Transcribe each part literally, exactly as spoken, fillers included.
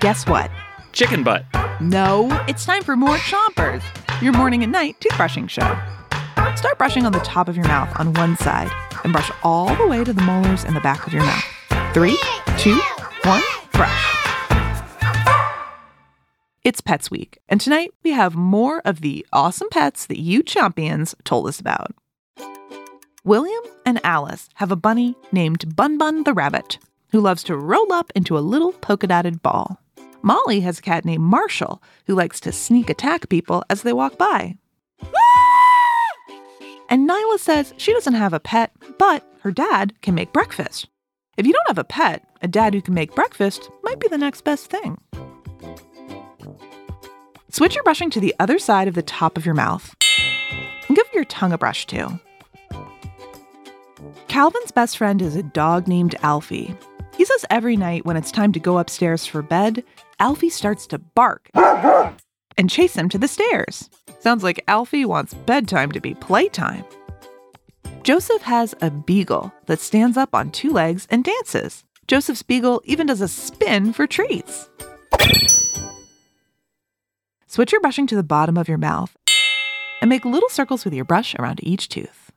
Guess what? Chicken butt. No, it's time for more Chompers, your morning and night toothbrushing show. Start brushing on the top of your mouth on one side and brush all the way to the molars in the back of your mouth. Three, two, one, brush. It's Pets Week, and tonight we have more of the awesome pets that you Chompians told us about. William and Alice have a bunny named Bun Bun the Rabbit, who loves to roll up into a little polka-dotted ball. Molly has a cat named Marshall, who likes to sneak attack people as they walk by. And Nyla says she doesn't have a pet, but her dad can make breakfast. If you don't have a pet, a dad who can make breakfast might be the next best thing. Switch your brushing to the other side of the top of your mouth. And give your tongue a brush, too. Calvin's best friend is a dog named Alfie. He says every night when it's time to go upstairs for bed, Alfie starts to bark and chase him to the stairs. Sounds like Alfie wants bedtime to be playtime. Joseph has a beagle that stands up on two legs and dances. Joseph's beagle even does a spin for treats. Switch your brushing to the bottom of your mouth and make little circles with your brush around each tooth.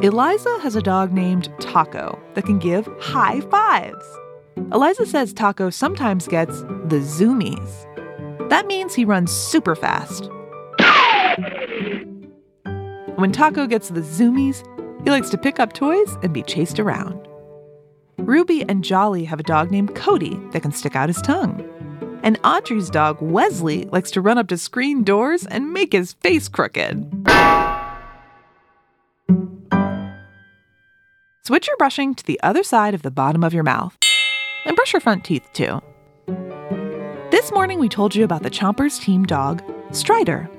Eliza has a dog named Taco that can give high fives. Eliza says Taco sometimes gets the zoomies. That means he runs super fast. When Taco gets the zoomies, he likes to pick up toys and be chased around. Ruby and Jolly have a dog named Cody that can stick out his tongue. And Audrey's dog, Wesley, likes to run up to screen doors and make his face crooked. Switch your brushing to the other side of the bottom of your mouth. And brush your front teeth, too. This morning, we told you about the Chompers team dog, Strider.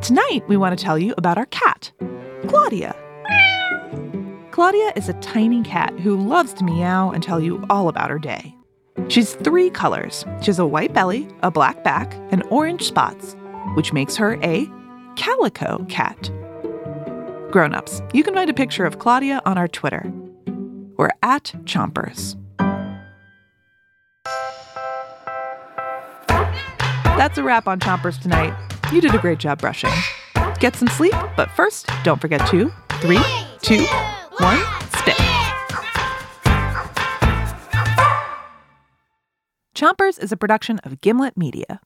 Tonight, we want to tell you about our cat, Claudia. Claudia is a tiny cat who loves to meow and tell you all about her day. She's three colors. She has a white belly, a black back, and orange spots, which makes her a calico cat. Grown-ups, you can find a picture of Claudia on our Twitter. We're at Chompers. That's a wrap on Chompers tonight. You did a great job brushing. Get some sleep, but first, don't forget to three, two, one, spit. Chompers is a production of Gimlet Media.